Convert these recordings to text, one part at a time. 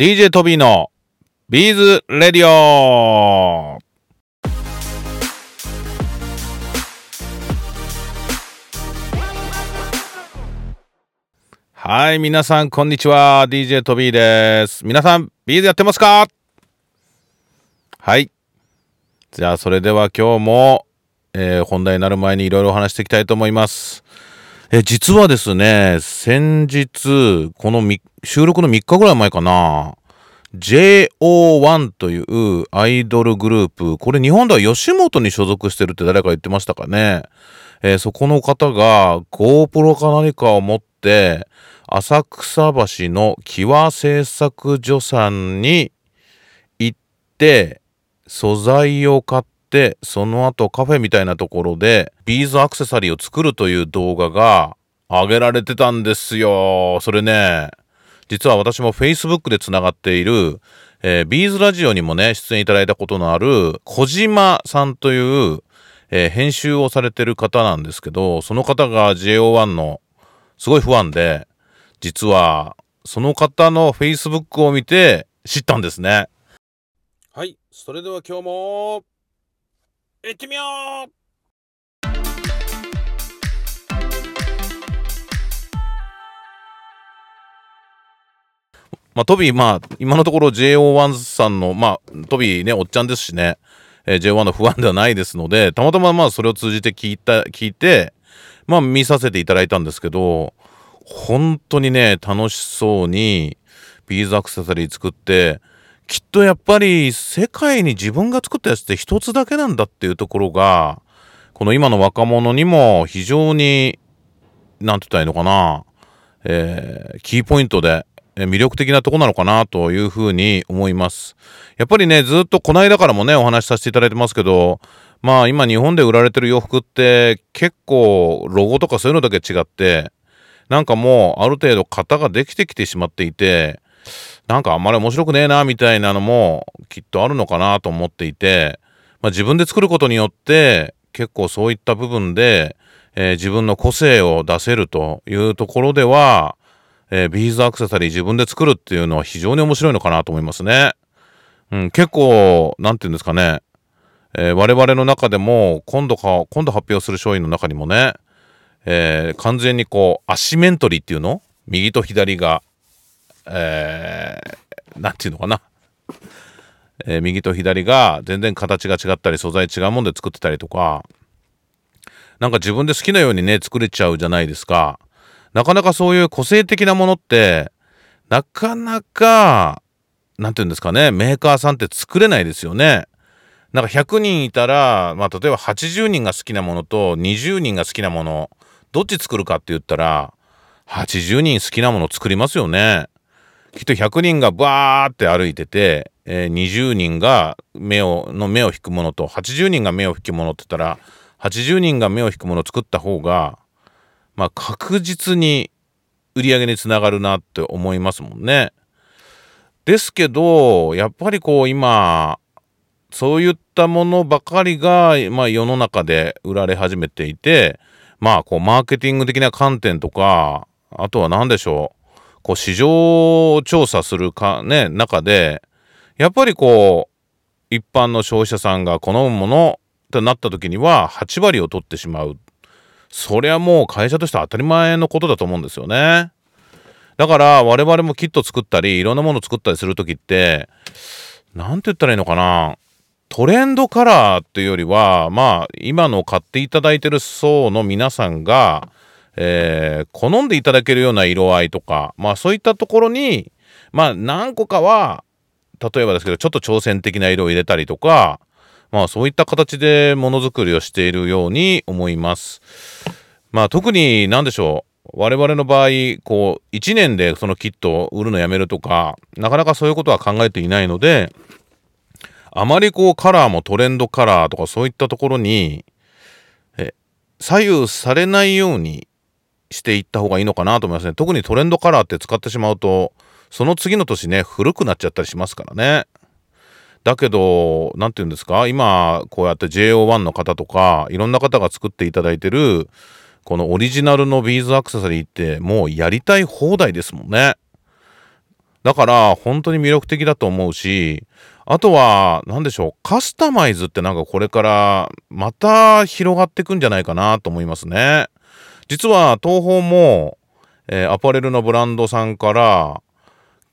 DJ トビーのビーズレディオ。はい、皆さんこんにちは、 DJ トビーです。皆さんビーズやってますか？はい。じゃあそれでは今日も、本題になる前にいろいろお話していきたいと思います。実はですね、先日この収録の3日ぐらい前かな、 JO1 というアイドルグループ、これ日本では吉本に所属してるって誰か言ってましたかね、そこの方が GoPro か何かを持って浅草橋のキワ製作所さんに行って素材を買って、その後カフェみたいなところでビーズアクセサリーを作るという動画が上げられてたんですよ。それね、実は私も Facebook でつながっている、ビーズラジオにもね出演いただいたことのある小島さんという、編集をされてる方なんですけど、その方が JO1 のすごいファンで、実はその方の Facebook を見て知ったんですね。はい、それでは今日も行ってみよう。トビー、今のところ JO1 さんの、トビーね、おっちゃんですしね、JO1 の不安ではないですので、たまたまそれを通じて聞いて、見させていただいたんですけど、本当にね、楽しそうにビーズアクセサリー作って、きっとやっぱり世界に自分が作ったやつって一つだけなんだっていうところが、この今の若者にも非常に、なんて言ったらいいのかな、キーポイントで魅力的なとこなのかなというふうに思います。やっぱりね、ずっとこの間からもねお話しさせていただいてますけど、今日本で売られてる洋服って結構ロゴとかそういうのだけ違って、なんかもうある程度型ができてきてしまっていて、なんかあんまり面白くねえなみたいなのもきっとあるのかなと思っていて、自分で作ることによって結構そういった部分で、自分の個性を出せるというところでは、ビーズアクセサリー自分で作るっていうのは非常に面白いのかなと思いますね。結構なんていうんですかね、我々の中でも今度発表する商品の中にもね、完全にこうアシメントリーっていうの、右と左が、なんていうのかな、右と左が全然形が違ったり素材違うもんで作ってたりとか、なんか自分で好きなようにね作れちゃうじゃないですか。なかなかそういう個性的なものってなかなか、なんていうんですかね、メーカーさんって作れないですよね。なんか100人いたら、例えば80人が好きなものと20人が好きなもの、どっち作るかって言ったら80人好きなもの作りますよね。きっと100人がバーって歩いてて、20人が目を引くものと80人が目を引くものって言ったら、80人が目を引くものを作った方が確実に売り上げにつながるなって思いますもんね。ですけどやっぱりこう今そういったものばかりが、世の中で売られ始めていて、こうマーケティング的な観点とか、あとは何でしょう、こう市場調査するかね中で、やっぱりこう一般の消費者さんが好むものってなった時には8割を取ってしまう。それはもう会社として当たり前のことだと思うんですよね。だから我々もキット作ったりいろんなもの作ったりするときって、なんて言ったらいいのかな、トレンドカラーっていうよりは、今の買っていただいてる層の皆さんが、好んでいただけるような色合いとか、そういったところに、何個かは例えばですけどちょっと挑戦的な色を入れたりとか、そういった形でものづくりをしているように思います。特に何でしょう、我々の場合こう1年でそのキットを売るのやめるとか、なかなかそういうことは考えていないので、あまりこうカラーもトレンドカラーとかそういったところに左右されないようにしていった方がいいのかなと思いますね。特にトレンドカラーって使ってしまうとその次の年ね古くなっちゃったりしますからね。だけどなんていうんですか、今こうやって JO1 の方とかいろんな方が作っていただいてるこのオリジナルのビーズアクセサリーって、もうやりたい放題ですもんね。だから本当に魅力的だと思うし、あとは何でしょう、カスタマイズってなんかこれからまた広がっていくんじゃないかなと思いますね。実は東宝も、アパレルのブランドさんから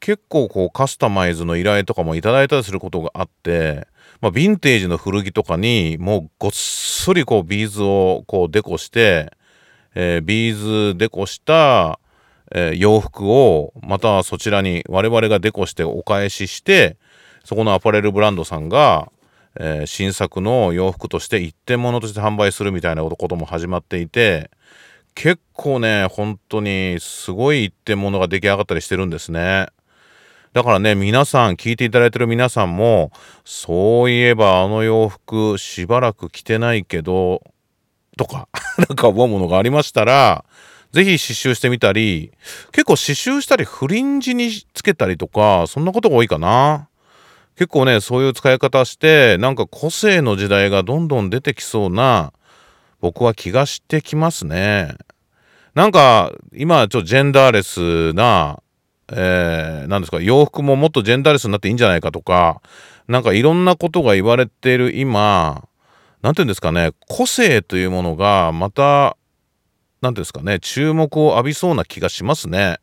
結構こうカスタマイズの依頼とかもいただいたりすることがあって、まあ、ヴィンテージの古着とかにもうごっそりこうビーズをこうデコして、ビーズデコした洋服をまたそちらに我々がデコしてお返しして、そこのアパレルブランドさんが新作の洋服として一点物として販売するみたいなことも始まっていて、結構ね本当にすごい一点物が出来上がったりしてるんですね。だからね、皆さん聞いていただいてる皆さんも、そういえばあの洋服しばらく着てないけどとかなんか思うものがありましたら、ぜひ刺繍してみたり、結構刺繍したりフリンジにつけたりとか、そんなことが多いかな。結構ねそういう使い方して、なんか個性の時代がどんどん出てきそうな、僕は気がしてきますね。なんか今ちょっとジェンダーレスな、なんですか、洋服ももっとジェンダーレスになっていいんじゃないかとか、なんかいろんなことが言われている今、なんていうんですかね、個性というものがまたなんですかね、注目を浴びそうな気がしますね。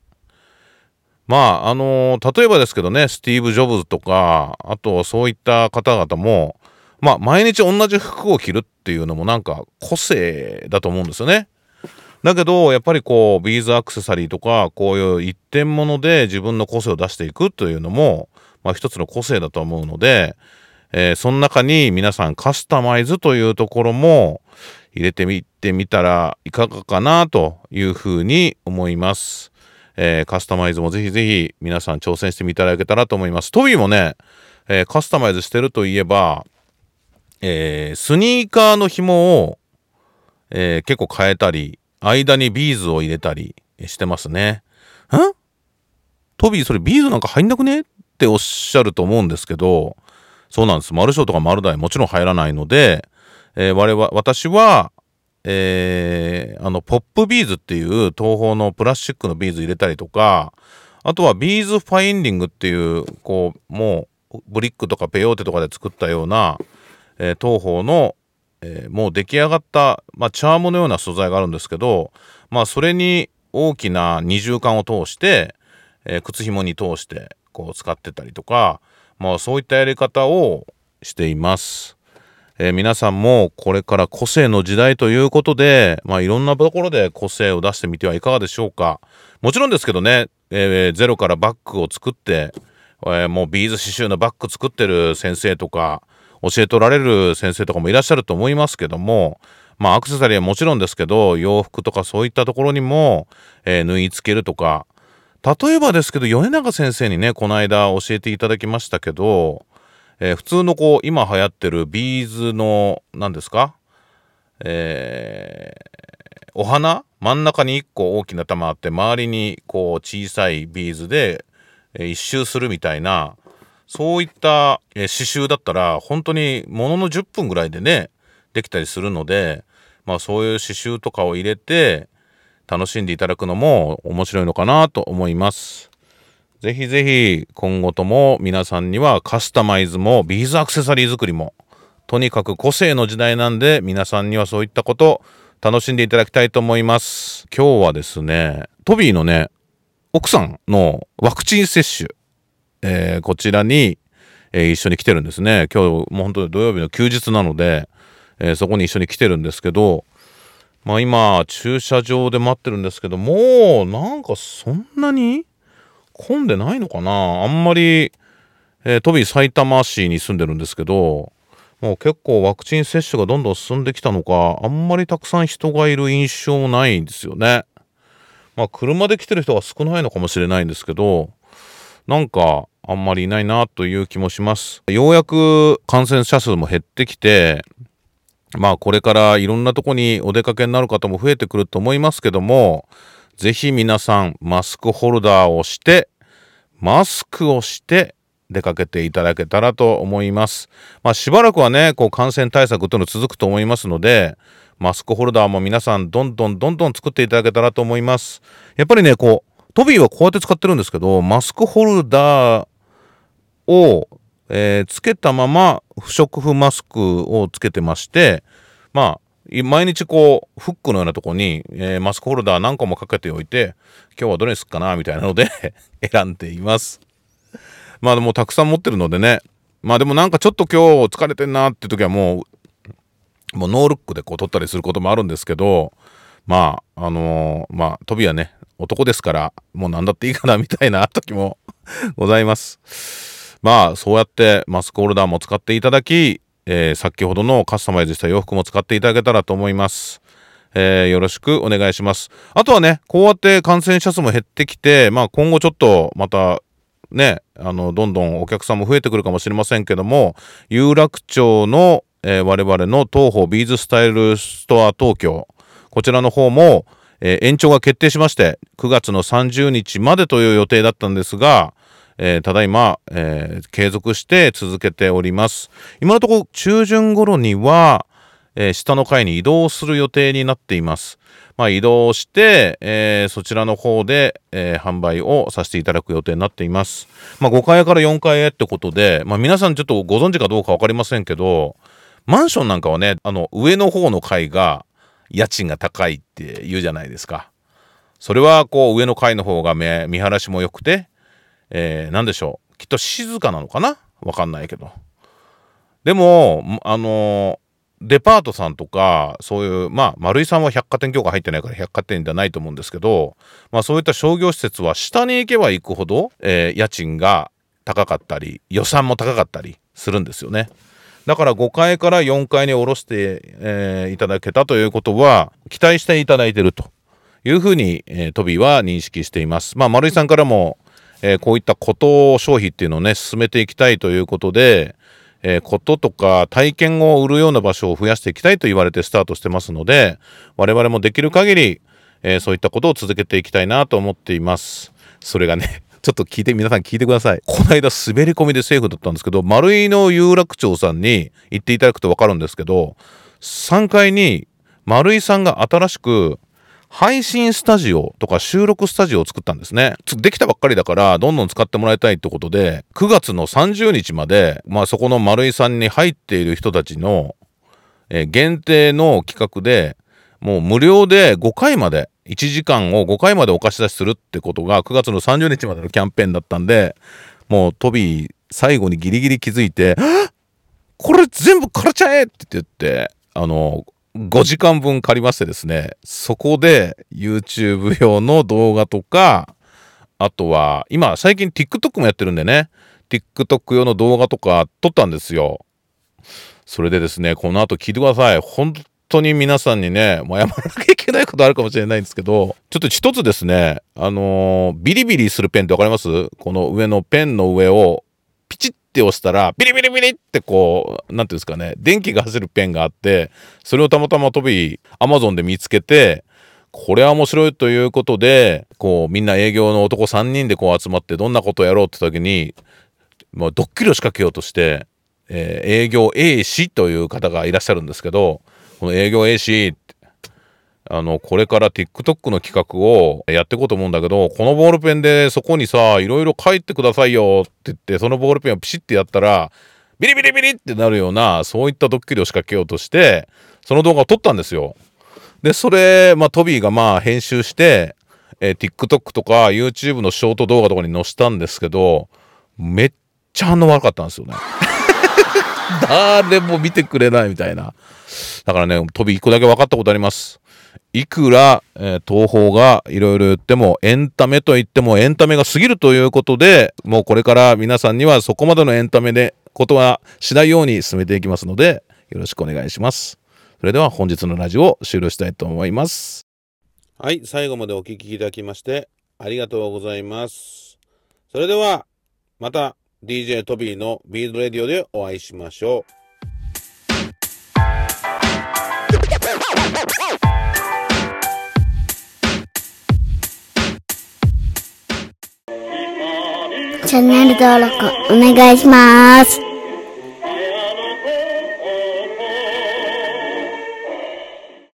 まあ例えばですけどね、スティーブ・ジョブズとか、あとそういった方々も、まあ毎日同じ服を着るっていうのもなんか個性だと思うんですよね。だけどやっぱりこうビーズアクセサリーとか、こういう一点物で自分の個性を出していくというのも、まあ一つの個性だと思うので、その中に皆さんカスタマイズというところも入れてみてみたらいかがかなというふうに思います。カスタマイズもぜひぜひ皆さん挑戦してみていただけたらと思います。トビーもね、カスタマイズしてるといえば、スニーカーの紐を、結構変えたり、間にビーズを入れたりしてますね。ん？トビーそれビーズなんか入んなくね？っておっしゃると思うんですけど、そうなんです。丸小とか丸大もちろん入らないので、私は、ポップビーズっていう東宝のプラスチックのビーズ入れたりとか、あとはビーズファインディングっていう、こうもうブリックとかペヨーテとかで作ったような、東宝の、もう出来上がった、まあ、チャームのような素材があるんですけど、まあ、それに大きな二重管を通して、靴ひもに通してこう使ってたりとか、まあ、そういったやり方をしています。皆さんもこれから個性の時代ということで、まあ、いろんなところで個性を出してみてはいかがでしょうか。もちろんですけどね、ゼロからバッグを作って、もうビーズ刺繍のバッグ作ってる先生とか、教えとられる先生とかもいらっしゃると思いますけども、まあ、アクセサリーはもちろんですけど、洋服とかそういったところにも、縫い付けるとか、例えばですけど米長先生にねこの間教えていただきましたけど、普通のこう今流行ってるビーズの何ですか、お花、真ん中に1個大きな玉あって、周りにこう小さいビーズで一周するみたいな、そういった刺繍だったら本当にものの10分ぐらいでねできたりするので、まあ、そういう刺繍とかを入れて楽しんでいただくのも面白いのかなと思います。ぜひぜひ今後とも皆さんにはカスタマイズもビーズアクセサリー作りも、とにかく個性の時代なんで、皆さんにはそういったこと楽しんでいただきたいと思います。今日はですね、トビーのね奥さんのワクチン接種、こちらに、一緒に来てるんですね。今日もう本当に土曜日の休日なので、そこに一緒に来てるんですけど、まあ、今駐車場で待ってるんですけど、もうなんかそんなに混んでないのかな。あんまり、トビー埼玉市に住んでるんですけど、もう結構ワクチン接種がどんどん進んできたのか、あんまりたくさん人がいる印象ないんですよね。まあ車で来てる人が少ないのかもしれないんですけど、なんかあんまりいないなという気もします。ようやく感染者数も減ってきて、まあこれからいろんなとこにお出かけになる方も増えてくると思いますけども、ぜひ皆さんマスクホルダーをしてマスクをして出かけていただけたらと思います。まあしばらくはねこう感染対策というの続くと思いますので、マスクホルダーも皆さんどんどん作っていただけたらと思います。やっぱりねこうトビーはこうやって使ってるんですけど、マスクホルダーを、つけたまま不織布マスクをつけてまして、まあ毎日こうフックのようなとこに、マスクホルダー何個もかけておいて、今日はどれにするかなみたいなので選んでいます。まあでもたくさん持ってるのでね、まあでもなんかちょっと今日疲れてんなって時はもうノールックでこう撮ったりすることもあるんですけど、まあまあトビはね男ですから、もう何だっていいかなみたいな時もございます。まあそうやってマスクホルダーも使っていただき、先ほどのカスタマイズした洋服も使っていただけたらと思います。よろしくお願いします。あとはね、こうやって感染者数も減ってきて、まあ今後ちょっとまたね、どんどんお客さんも増えてくるかもしれませんけども、有楽町の、我々の東宝ビーズスタイルストア東京、こちらの方も、延長が決定しまして、9月の30日までという予定だったんですが、ただいま、継続して続けております。今のところ中旬頃には、下の階に移動する予定になっています。まあ、移動して、そちらの方で、販売をさせていただく予定になっています。まあ、5階から4階へってことで、まあ、皆さんちょっとご存知かどうか分かりませんけど、マンションなんかはね、上の方の階が家賃が高いって言うじゃないですか。それはこう上の階の方が見晴らしも良くて、なんでしょう、きっと静かなのかな、わかんないけど。でもデパートさんとかそういう、まあ丸井さんは百貨店業界入ってないから百貨店ではないと思うんですけど、まあそういった商業施設は下に行けば行くほど、家賃が高かったり予算も高かったりするんですよね。だから5階から4階に下ろして、いただけたということは期待していただいてるというふうに、トビーは認識しています。まあ丸井さんからもこういったこと消費っていうのをね進めていきたいということで、こととか体験を売るような場所を増やしていきたいと言われてスタートしてますので、我々もできる限り、そういったことを続けていきたいなと思っています。それがね、ちょっと皆さん聞いてください。この間滑り込みでセーフだったんですけど、丸井の有楽町さんに行っていただくと分かるんですけど、3階に丸井さんが新しく配信スタジオとか収録スタジオを作ったんですね。できたばっかりだからどんどん使ってもらいたいってことで、9月の30日まで、まあ、そこの丸井さんに入っている人たちの、限定の企画で、もう無料で5回まで1時間を5回までお貸し出しするってことが9月の30日までのキャンペーンだったんで、もうトビー最後にギリギリ気づいて「これ全部借りちゃえ!」って言って、5時間分借りましてですね、そこで YouTube 用の動画とか、あとは今最近 TikTok もやってるんでね、 TikTok 用の動画とか撮ったんですよ。それでですね、この後聞いてください。本当に皆さんにね、もう謝らなきゃいけないことあるかもしれないんですけど、ちょっと一つですね、ビリビリするペンってわかります？この上のペンの上をピチッって押したらビリビリビリってこう、なんていうんですかね、電気が走るペンがあって、それをたまたまトビー Amazon で見つけて、これは面白いということで、こうみんな営業の男3人でこう集まってどんなことをやろうって時に、まあ、ドッキリを仕掛けようとして、営業 A 氏という方がいらっしゃるんですけど、この営業 A 氏、これから TikTok の企画をやっていこうと思うんだけど、このボールペンでそこにさ、いろいろ書いてくださいよって言って、そのボールペンをピシッてやったらビリビリビリってなるような、そういったドッキリを仕掛けようとしてその動画を撮ったんですよ。でそれ、まあ、トビーがまあ編集して、TikTok とか YouTube のショート動画とかに載せたんですけど、めっちゃ反応悪かったんですよね。誰も見てくれないみたいな。だからね、トビ1個だけ分かったことあります。いくら、東宝がいろいろ言ってもエンタメと言ってもエンタメが過ぎるということで、もうこれから皆さんにはそこまでのエンタメでことはしないように進めていきますので、よろしくお願いします。それでは本日のラジオを終了したいと思います。はい、最後までお聞きいただきましてありがとうございます。それではまたDJ トビーのビーズレディオでお会いしましょう。チャンネル登録お願いします。